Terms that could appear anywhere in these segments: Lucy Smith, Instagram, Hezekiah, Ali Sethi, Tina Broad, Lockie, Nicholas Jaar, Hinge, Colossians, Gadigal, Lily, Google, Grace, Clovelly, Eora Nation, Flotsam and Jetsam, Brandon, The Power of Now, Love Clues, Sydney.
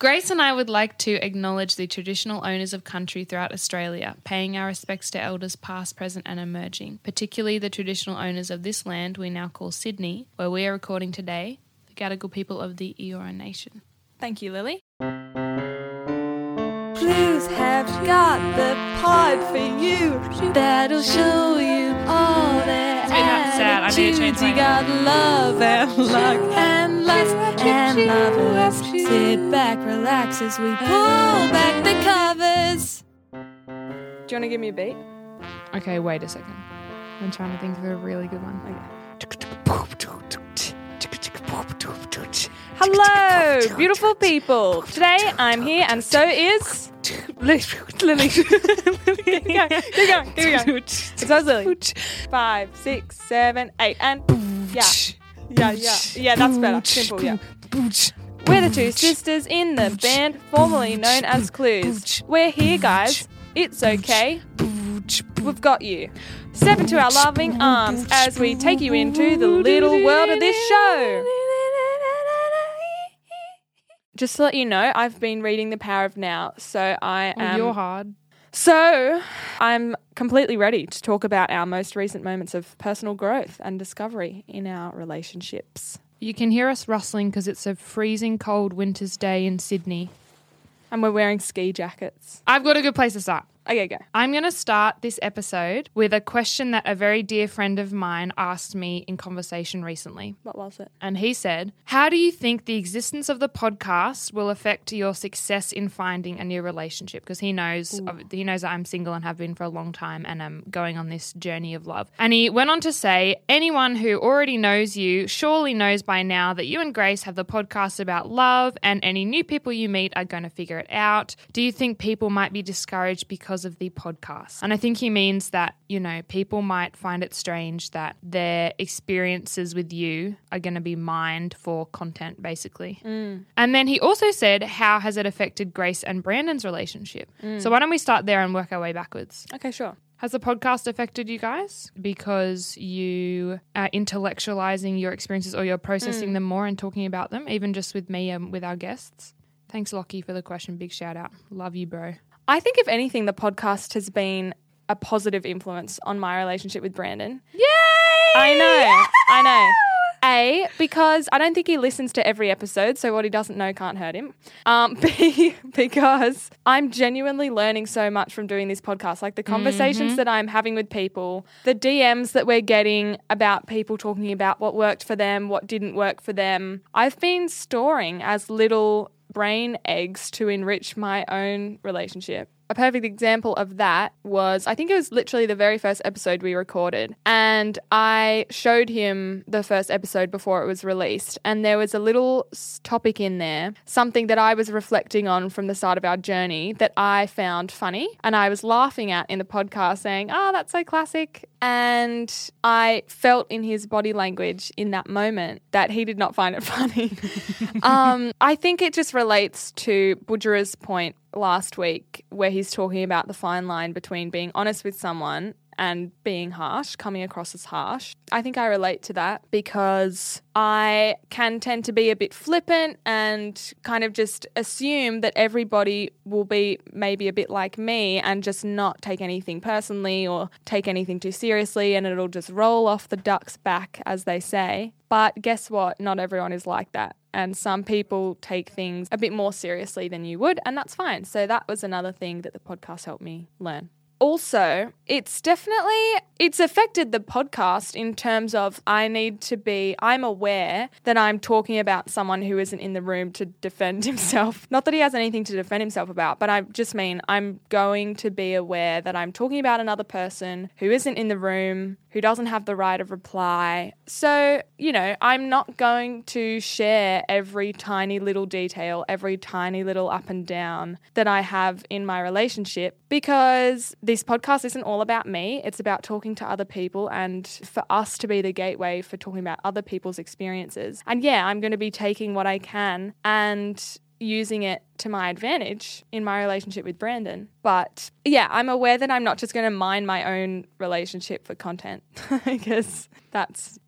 Grace and I would like to acknowledge the traditional owners of country throughout Australia, paying our respects to elders past, present and emerging, particularly the traditional owners of this land we now call Sydney, where we are recording today, the Gadigal people of the Eora Nation. Thank you, Lily. Clues have got the pod for you. That'll show you all their attitudes. You got love and luck and lust and love. Sit back, relax as we pull back the covers. Do you want to give me a beat? Okay, wait a second. I'm trying to think of a really good one. Okay. Hello, beautiful people. Today I'm here and so is... Lily. Keep going. So is Lily. 5, 6, 7, 8 and... Yeah, that's better. Simple, yeah. We're the two sisters in the band formerly known as Clues. We're here, guys. It's okay. We've got you. Step into our loving arms as we take you into the little world of this show. Just to let you know, I've been reading The Power of Now, so I am... Oh, you're hard. So I'm completely ready to talk about our most recent moments of personal growth and discovery in our relationships. You can hear us rustling because it's a freezing cold winter's day in Sydney. And we're wearing ski jackets. I've got a good place to start. Okay, go. I'm going to start this episode with a question that a very dear friend of mine asked me in conversation recently. What was it? And he said, how do you think the existence of the podcast will affect your success in finding a new relationship? Because he knows that I'm single and have been for a long time and I'm going on this journey of love. And he went on to say, anyone who already knows you surely knows by now that you and Grace have the podcast about love and any new people you meet are going to figure it out. Do you think people might be discouraged because of the podcast? And I think he means that, you know, people might find it strange that their experiences with you are going to be mined for content, basically. Mm. And then he also said, how has it affected Grace and Brandon's relationship? Mm. So why don't we start there and work our way backwards? Okay, sure. Has the podcast affected you guys because you are intellectualizing your experiences or you're processing them more and talking about them, even just with me and with our guests? Thanks, Lockie, for the question. Big shout out. Love you, bro. I think, if anything, the podcast has been a positive influence on my relationship with Brandon. Yay! I know. A, because I don't think he listens to every episode, so what he doesn't know can't hurt him. B, because I'm genuinely learning so much from doing this podcast, like the conversations that I'm having with people, the DMs that we're getting about people talking about what worked for them, what didn't work for them. I've been storing as little brain eggs to enrich my own relationship. A perfect example of that was, I think it was literally the very first episode we recorded, and I showed him the first episode before it was released, and there was a little topic in there, something that I was reflecting on from the start of our journey that I found funny, and I was laughing at in the podcast saying, oh, that's so classic. And I felt in his body language in that moment that he did not find it funny. I think it just relates to Budgera's point last week where he's talking about the fine line between being honest with someone and being harsh, coming across as harsh. I think I relate to that because I can tend to be a bit flippant and kind of just assume that everybody will be maybe a bit like me and just not take anything personally or take anything too seriously, and it'll just roll off the duck's back, as they say. But guess what? Not everyone is like that. And some people take things a bit more seriously than you would, and that's fine. So that was another thing that the podcast helped me learn. Also, it's affected the podcast in terms of I'm aware that I'm talking about someone who isn't in the room to defend himself. Not that he has anything to defend himself about, but I just mean I'm going to be aware that I'm talking about another person who isn't in the room, who doesn't have the right of reply. So, I'm not going to share every tiny little detail, every tiny little up and down that I have in my relationship, because this podcast isn't all about me. It's about talking to other people and for us to be the gateway for talking about other people's experiences. And yeah, I'm going to be taking what I can and using it to my advantage in my relationship with Brandon. But yeah, I'm aware that I'm not just going to mine my own relationship for content because that's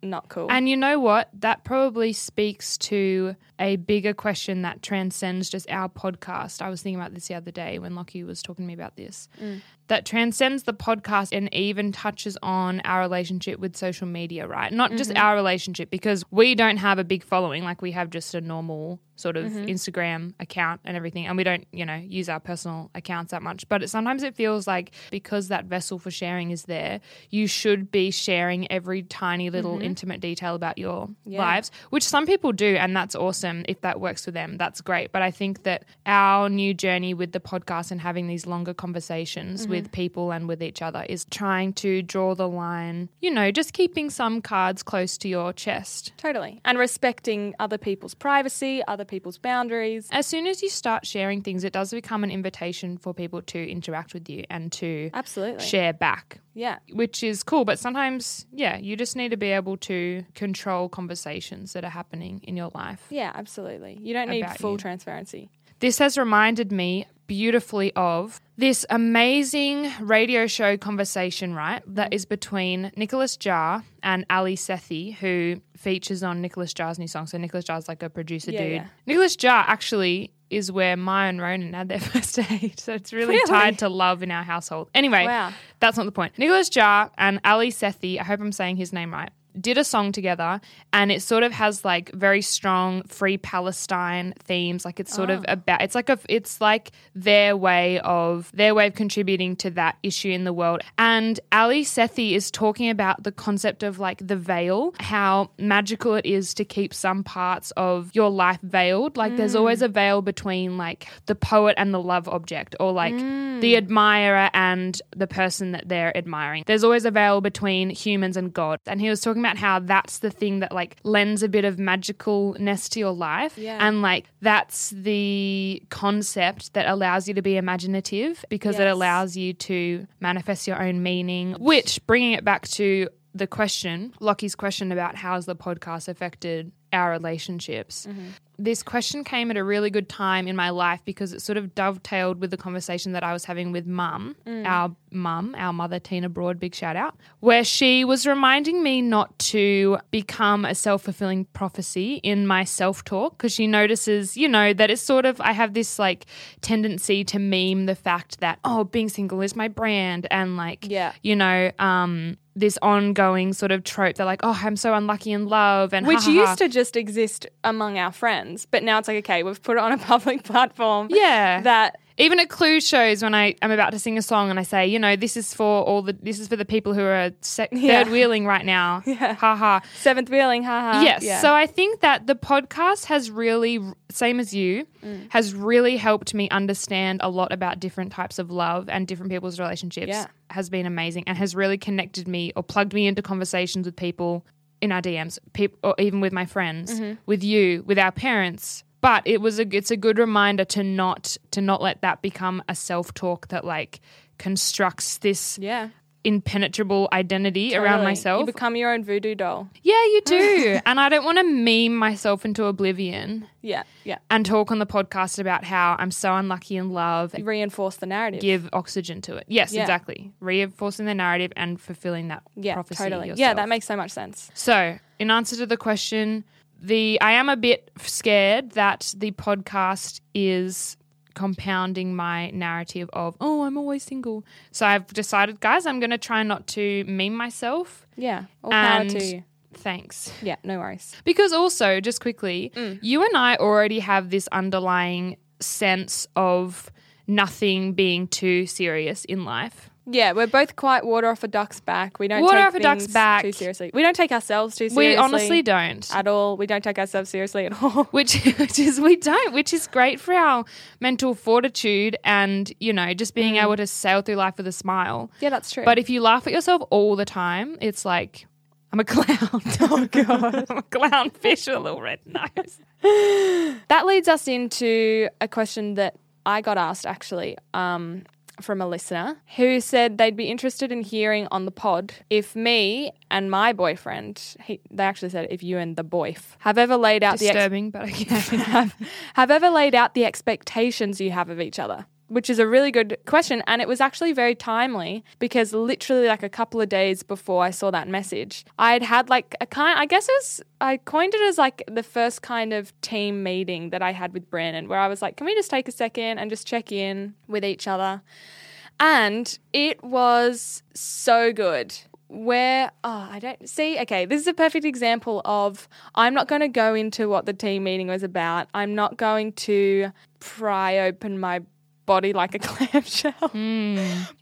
not cool. And you know what? That probably speaks to a bigger question that transcends just our podcast. I was thinking about this the other day when Lockie was talking to me about this. Mm. That transcends the podcast and even touches on our relationship with social media, right? Not just our relationship, because we don't have a big following. Like, we have just a normal sort of Instagram account and everything, and we don't, use our personal accounts that much. But sometimes it feels like because that vessel for sharing is there, you should be sharing every tiny little intimate detail about your lives, which some people do, and that's awesome. If that works for them, that's great. But I think that our new journey with the podcast and having these longer conversations with people and with each other is trying to draw the line, just keeping some cards close to your chest. Totally. And respecting other people's privacy, other people's boundaries. As soon as you start sharing things, it does become an invitation for people to interact with you and to share back. Yeah. Which is cool. But sometimes, you just need to be able to control conversations that are happening in your life. Yeah, absolutely. You don't need full transparency. This has reminded me beautifully of this amazing radio show conversation, right, that is between Nicholas Jaar and Ali Sethi, who features on Nicholas Jaar's new song. So Nicholas Jaar's like a producer dude. Yeah. Nicholas Jaar actually is where Maya and Ronan had their first date. So it's really tied to love in our household. Anyway, that's not the point. Nicholas Jaar and Ali Sethi, I hope I'm saying his name right, did a song together, and it sort of has like very strong free Palestine themes. Like it's sort of about, it's like their way of contributing to that issue in the world. And Ali Sethi is talking about the concept of like the veil, how magical it is to keep some parts of your life veiled. Like there's always a veil between like the poet and the love object, or like the admirer and the person that they're admiring. There's always a veil between humans and God. And he was talking about how that's the thing that like lends a bit of magicalness to your life, and like that's the concept that allows you to be imaginative, because it allows you to manifest your own meaning. Which, bringing it back to the question, Lockie's question about how's the podcast affected our relationships, this question came at a really good time in my life because it sort of dovetailed with the conversation that I was having with our mother, Tina Broad, big shout out, where she was reminding me not to become a self-fulfilling prophecy in my self-talk, because she notices, that it's sort of, I have this like tendency to meme the fact that, being single is my brand, and like, this ongoing sort of trope that like, I'm so unlucky in love. And which used to just exist among our friends, but now it's like, okay, we've put it on a public platform. Yeah. That even at Clue shows, when I'm about to sing a song and I say, this is for the people who are third wheeling right now. Yeah. Ha ha. Seventh wheeling, ha ha. Yes. Yeah. So I think that the podcast has really, same as you, has really helped me understand a lot about different types of love and different people's relationships. Yeah. Has been amazing and has really connected me or plugged me into conversations with people in our DMs, or even with my friends, with you, with our parents. But it's a good reminder to not let that become a self-talk that like constructs this impenetrable identity around myself. You become your own voodoo doll. Yeah, you do. And I don't want to meme myself into oblivion. Yeah, yeah. And talk on the podcast about how I'm so unlucky in love. You reinforce the narrative. Give oxygen to it. Yes, exactly. Reinforcing the narrative and fulfilling that prophecy yourself. Yeah, that makes so much sense. So in answer to the question, I am a bit scared that the podcast is compounding my narrative of, I'm always single. So I've decided, guys, I'm going to try not to meme myself. Yeah, all power to you. Thanks. Yeah, no worries. Because also, just quickly, you and I already have this underlying sense of nothing being too serious in life. Yeah, we're both quite water off a duck's back. We don't take things too seriously. We don't take ourselves too seriously. We honestly don't. At all. We don't take ourselves seriously at all. Which is great for our mental fortitude and, you know, just being able to sail through life with a smile. Yeah, that's true. But if you laugh at yourself all the time, it's like, I'm a clown. Oh, God. I'm a clown fish with a little red nose. That leads us into a question that I got asked, actually, from a listener who said they'd be interested in hearing on the pod if me and my boyfriend, they actually said if you and the boyf, have ever laid out the expectations you have of each other, which is a really good question. And it was actually very timely because literally like a couple of days before I saw that message, I'd had like a kind, I guess it was, I coined it as like the first kind of team meeting that I had with Brandon where I was like, can we just take a second and just check in with each other? And it was so good. This is a perfect example of I'm not going to go into what the team meeting was about. I'm not going to pry open my body like a clamshell.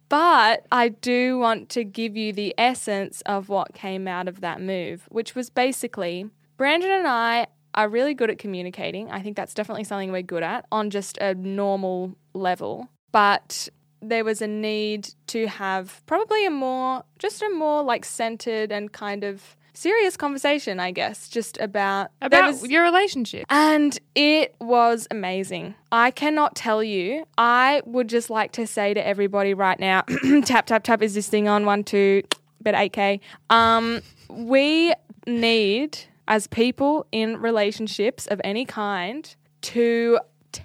But I do want to give you the essence of what came out of that move, which was basically Brandon and I are really good at communicating. I think that's definitely something we're good at on just a normal level. But there was a need to have probably a more like centered and kind of serious conversation, I guess, just about your relationship. And it was amazing. I cannot tell you. I would just like to say to everybody right now, tap, tap, tap, is this thing on? 1, 2, bet 8K. We need, as people in relationships of any kind, to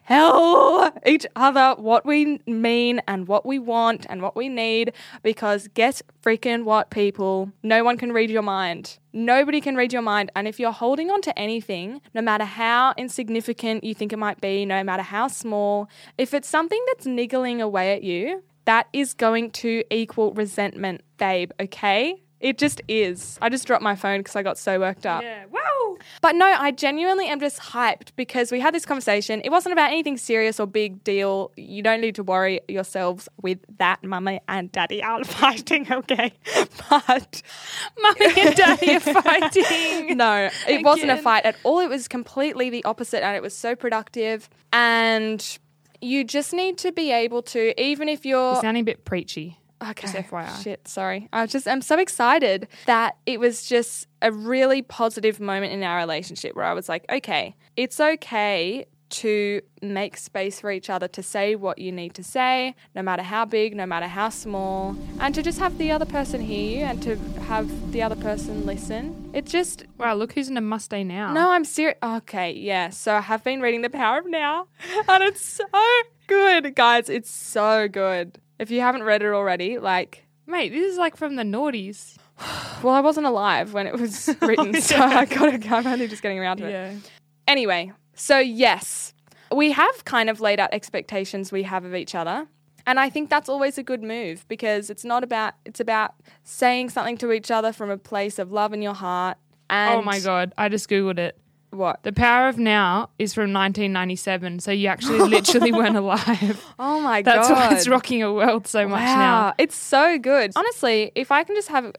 tell each other what we mean and what we want and what we need, because guess freaking what, people, no one can read your mind. Nobody can read your mind. And if you're holding on to anything, no matter how insignificant you think it might be, no matter how small, if it's something that's niggling away at you, that is going to equal resentment, babe, okay? It just is. I just dropped my phone because I got so worked up. Yeah, wow. But no, I genuinely am just hyped because we had this conversation. It wasn't about anything serious or big deal. You don't need to worry yourselves with that. Mummy and Daddy are fighting, okay? But Mummy and Daddy are fighting. No, it again. Wasn't a fight at all. It was completely the opposite and it was so productive. And you just need to be able to, even if you're... You're sounding a bit preachy. Okay. Just FYI. Shit, sorry. I'm so excited that it was just a really positive moment in our relationship where I was like, okay, it's okay to make space for each other to say what you need to say, no matter how big, no matter how small, and to just have the other person hear you and to have the other person listen. It's just... Wow, look who's in a must day now. No, I'm serious. Okay, yeah. So I have been reading The Power of Now and it's so good, guys. It's so good. If you haven't read it already, like... Mate, this is like from the noughties. Well, I wasn't alive when it was written, so I'm only just getting around to it. Anyway, so yes, we have kind of laid out expectations we have of each other. And I think that's always a good move because it's about saying something to each other from a place of love in your heart. And oh my God, I just Googled it. What? The Power of Now is from 1997, so you actually literally weren't alive. Oh, my God. That's why it's rocking a world so much now. It's so good. Honestly, if I can just have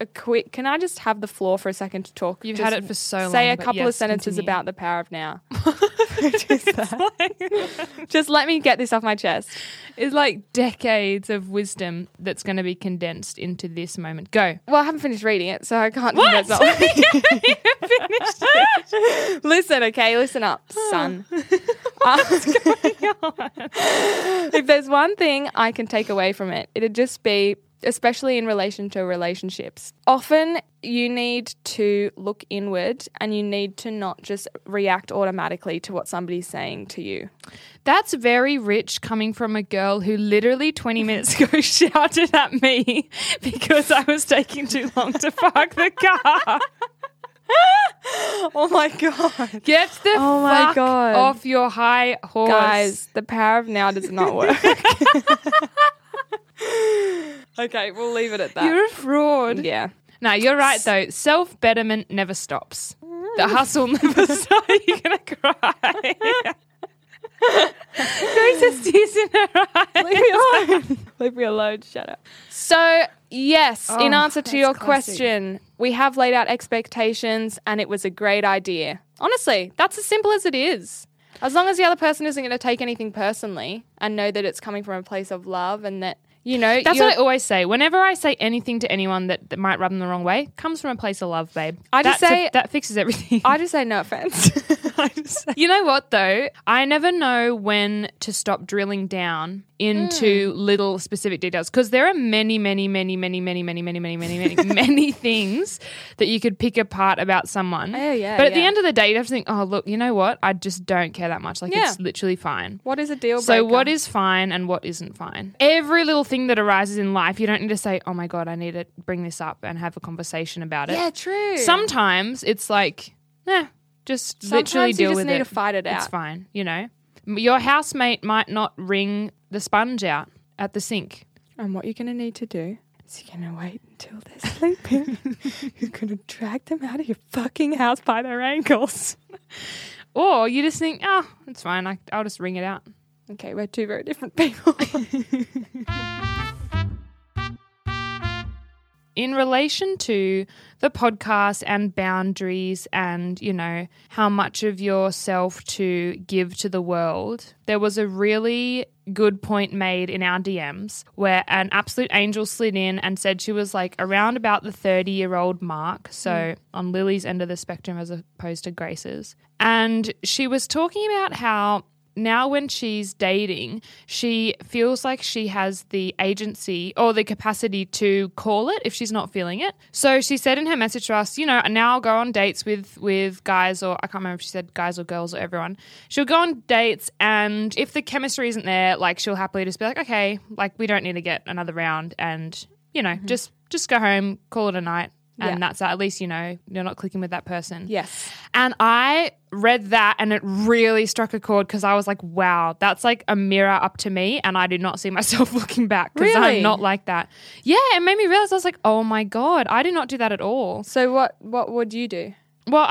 can I just have the floor for a second to talk? You've just had it for so long. Say a couple of sentences about The Power of Now. Just let me get this off my chest. It's like decades of wisdom that's going to be condensed into this moment. Go. Well, I haven't finished reading it, so I can't. What? You haven't finished it? Listen, okay, listen up, son. What's going on? If there's one thing I can take away from it, it'd just be, especially in relation to relationships, often you need to look inward and you need to not just react automatically to what somebody's saying to you. That's very rich coming from a girl who literally 20 minutes ago shouted at me because I was taking too long to park the car. Oh my God. Get the fuck off your high horse. Guys, The Power of Now does not work. Okay, we'll leave it at that. You're a fraud. Yeah. No, you're right though. Self-betterment never stops. The hustle never stops. You're going to cry. Grace has tears in her eyes. Leave me alone. Leave me alone. Shut up. So, yes, in answer to your question, we have laid out expectations and it was a great idea. Honestly, that's as simple as it is. As long as the other person isn't going to take anything personally and know that it's coming from a place of love and that, you know. That's what I always say. Whenever I say anything to anyone that might rub them the wrong way, comes from a place of love, babe. That fixes everything. I just say no offense. You know what though? I never know when to stop drilling down into little specific details because there are many, many, many, many, many, many, many, many, many, many, many things that you could pick apart about someone. Oh yeah. But at the end of the day, you have to think, oh look, you know what? I just don't care that much. Like it's literally fine. What is a deal breaker? So what is fine and what isn't fine? Every little thing that arises in life, you don't need to say, oh my God, I need to bring this up and have a conversation about it. Yeah, true. Sometimes it's like, just literally deal with it. You just need to fight it out. It's fine, you know. Your housemate might not wring the sponge out at the sink. And what you're going to need to do is you're going to wait until they're sleeping. You're going to drag them out of your fucking house by their ankles. Or you just think, oh, it's fine. I'll just wring it out. Okay, we're two very different people. In relation to the podcast and boundaries and, you know, how much of yourself to give to the world, there was a really good point made in our DMs where an absolute angel slid in and said she was like around about the 30-year-old mark, so on Lily's end of the spectrum as opposed to Grace's. And she was talking about how now when she's dating, she feels like she has the agency or the capacity to call it if she's not feeling it. So she said in her message to us, you know, now I'll go on dates with guys, or I can't remember if she said guys or girls or everyone. She'll go on dates and if the chemistry isn't there, like she'll happily just be like, okay, like we don't need to get another round and, you know, just go home, call it a night. And that's that. At least, you know, you're not clicking with that person. Yes. And I read that and it really struck a chord because I was like, wow, that's like a mirror up to me and I do not see myself looking back because I'm not like that. Yeah, it made me realize I was like, oh my God, I do not do that at all. So what would you do? Well,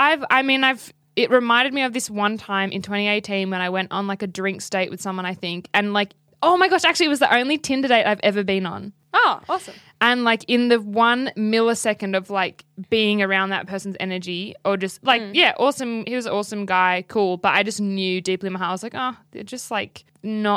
it reminded me of this one time in 2018 when I went on like a drinks date with someone, I think, and like, oh my gosh, actually it was the only Tinder date I've ever been on. Oh, awesome. And like in the one millisecond of like being around that person's energy or just like, awesome. He was an awesome guy. Cool. But I just knew deeply in my heart, I was like, oh, they're just like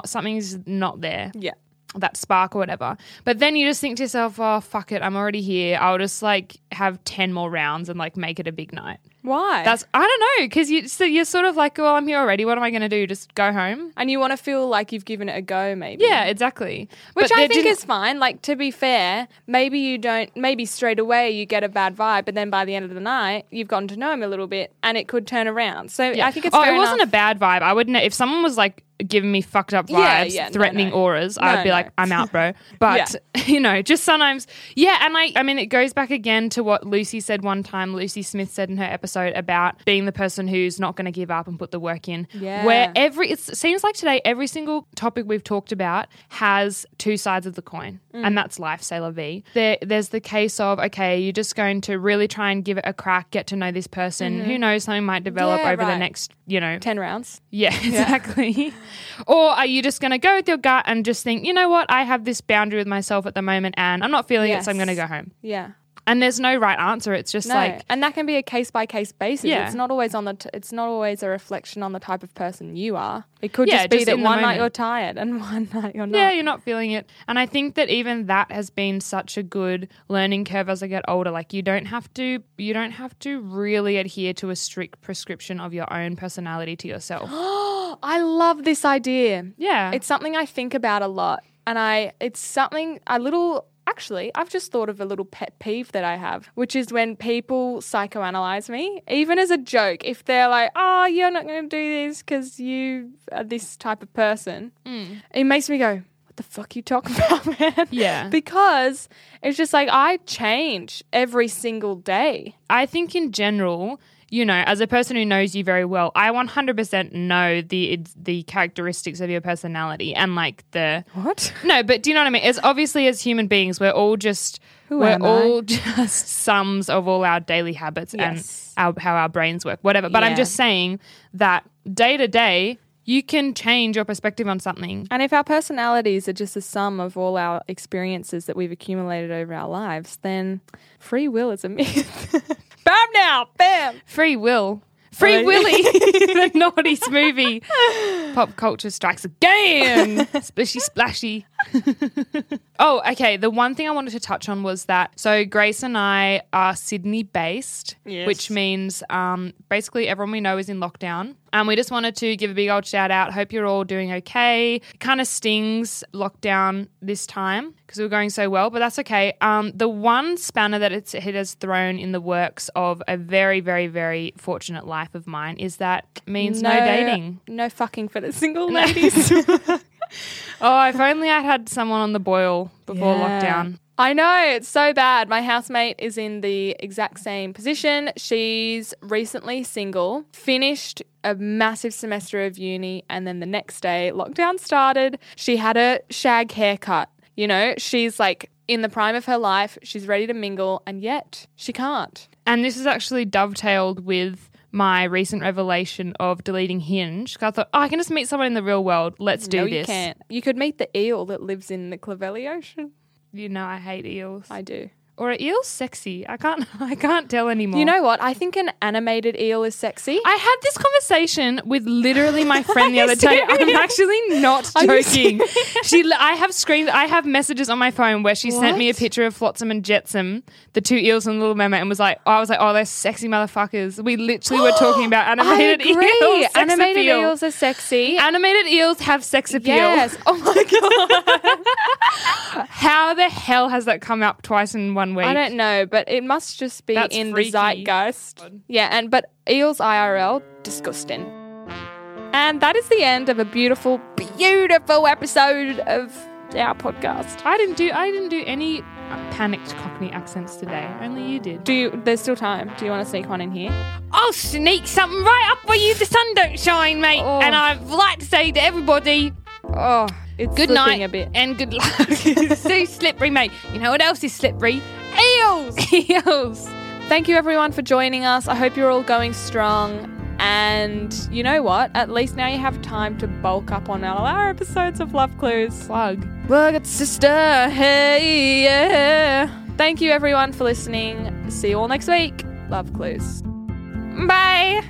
something's not there. Yeah. That spark or whatever. But then you just think to yourself, oh, fuck it. I'm already here. I'll just like have 10 more rounds and like make it a big night. Why? I don't know. Because you're sort of like, well, I'm here already. What am I going to do? Just go home? And you want to feel like you've given it a go maybe. Yeah, exactly. Which I think is fine. Like, to be fair, maybe you don't, maybe straight away you get a bad vibe, but then by the end of the night, you've gotten to know him a little bit and it could turn around. So I think it's fair enough. It wasn't a bad vibe. I wouldn't, if someone was like, giving me fucked up vibes, threatening auras, I'd be like, I'm out, bro. But, you know, just sometimes, and I mean, it goes back again to what Lucy said one time, Lucy Smith said in her episode about being the person who's not going to give up and put the work in. Yeah. Where it seems like today, every single topic we've talked about has two sides of the coin, and that's life, c'est la vie. There's the case of, okay, you're just going to really try and give it a crack, get to know this person. Who knows, something might develop over the next, you know. 10 rounds. Yeah, exactly. Yeah. Or are you just going to go with your gut and just think, you know what, I have this boundary with myself at the moment and I'm not feeling it, so I'm going to go home. Yeah. And there's no right answer. It's just like, and that can be a case by case basis. Yeah. It's not always it's not always a reflection on the type of person you are. It could just be that one night you're tired and one night you're not. Yeah, you're not feeling it. And I think that even that has been such a good learning curve as I get older. Like you don't have to really adhere to a strict prescription of your own personality to yourself. Oh, I love this idea. Yeah. It's something I think about a lot. And Actually, I've just thought of a little pet peeve that I have, which is when people psychoanalyze me, even as a joke. If they're like, oh, you're not going to do this because you are this type of person, it makes me go, what the fuck you talking about, man? Yeah. Because it's just like I change every single day. I think in general, you know, as a person who knows you very well, I 100% know the characteristics of your personality and like the... What? No, but do you know what I mean? As obviously as human beings, we're all just... We're all just sums of all our daily habits and how our brains work, whatever. But I'm just saying that day to day... you can change your perspective on something. And if our personalities are just a sum of all our experiences that we've accumulated over our lives, then free will is a myth. Bam now! Bam! Free will. Free Willy, the naughty smoothie. Pop culture strikes again. Splishy splashy. Oh, okay. The one thing I wanted to touch on was that, so Grace and I are Sydney based, yes, which means basically everyone we know is in lockdown. And we just wanted to give a big old shout out. Hope you're all doing okay. It kind of stings lockdown this time because we were going so well, but that's okay. The one spanner that it has thrown in the works of a very, very, very fortunate life of mine is that it means no dating. No fucking for the single ladies. Oh, if only I'd had someone on the boil before lockdown. I know, it's so bad. My housemate is in the exact same position. She's recently single, finished a massive semester of uni, and then the next day lockdown started. She had a shag haircut. You know, she's like in the prime of her life. She's ready to mingle, and yet she can't. And this is actually dovetailed with my recent revelation of deleting Hinge. I thought, oh, I can just meet someone in the real world. Let's do this. No, you can't. You could meet the eel that lives in the Clovelly Ocean. You know I hate eels. I do. Or are eels sexy? I can't tell anymore. You know what? I think an animated eel is sexy. I had this conversation with literally my friend the other day. I'm actually not joking. I have messages on my phone where she sent me a picture of Flotsam and Jetsam, the two eels and the Little Mermaid, and was like, oh, they're sexy motherfuckers. We literally were talking about animated eels. Animated eels are sexy. Animated eels have sex appeal. Yes. Oh my god. How the hell has that come up twice in one week? I don't know, but it must just be that's in freaky. The zeitgeist. God. Yeah, but eels IRL, disgusting. And that is the end of a beautiful, beautiful episode of our podcast. I didn't do any panicked Cockney accents today. Only you did. There's still time. Do you want to sneak one in here? I'll sneak something right up where you the sun don't shine, mate. Oh. And I'd like to say to everybody, it's good night a bit. And good luck. It's so slippery, mate. You know what else is slippery? Eels! Eels! Thank you, everyone, for joining us. I hope you're all going strong. And you know what? At least now you have time to bulk up on all our episodes of Love Clues. Plug it, sister. Hey, yeah. Thank you, everyone, for listening. See you all next week. Love Clues. Bye.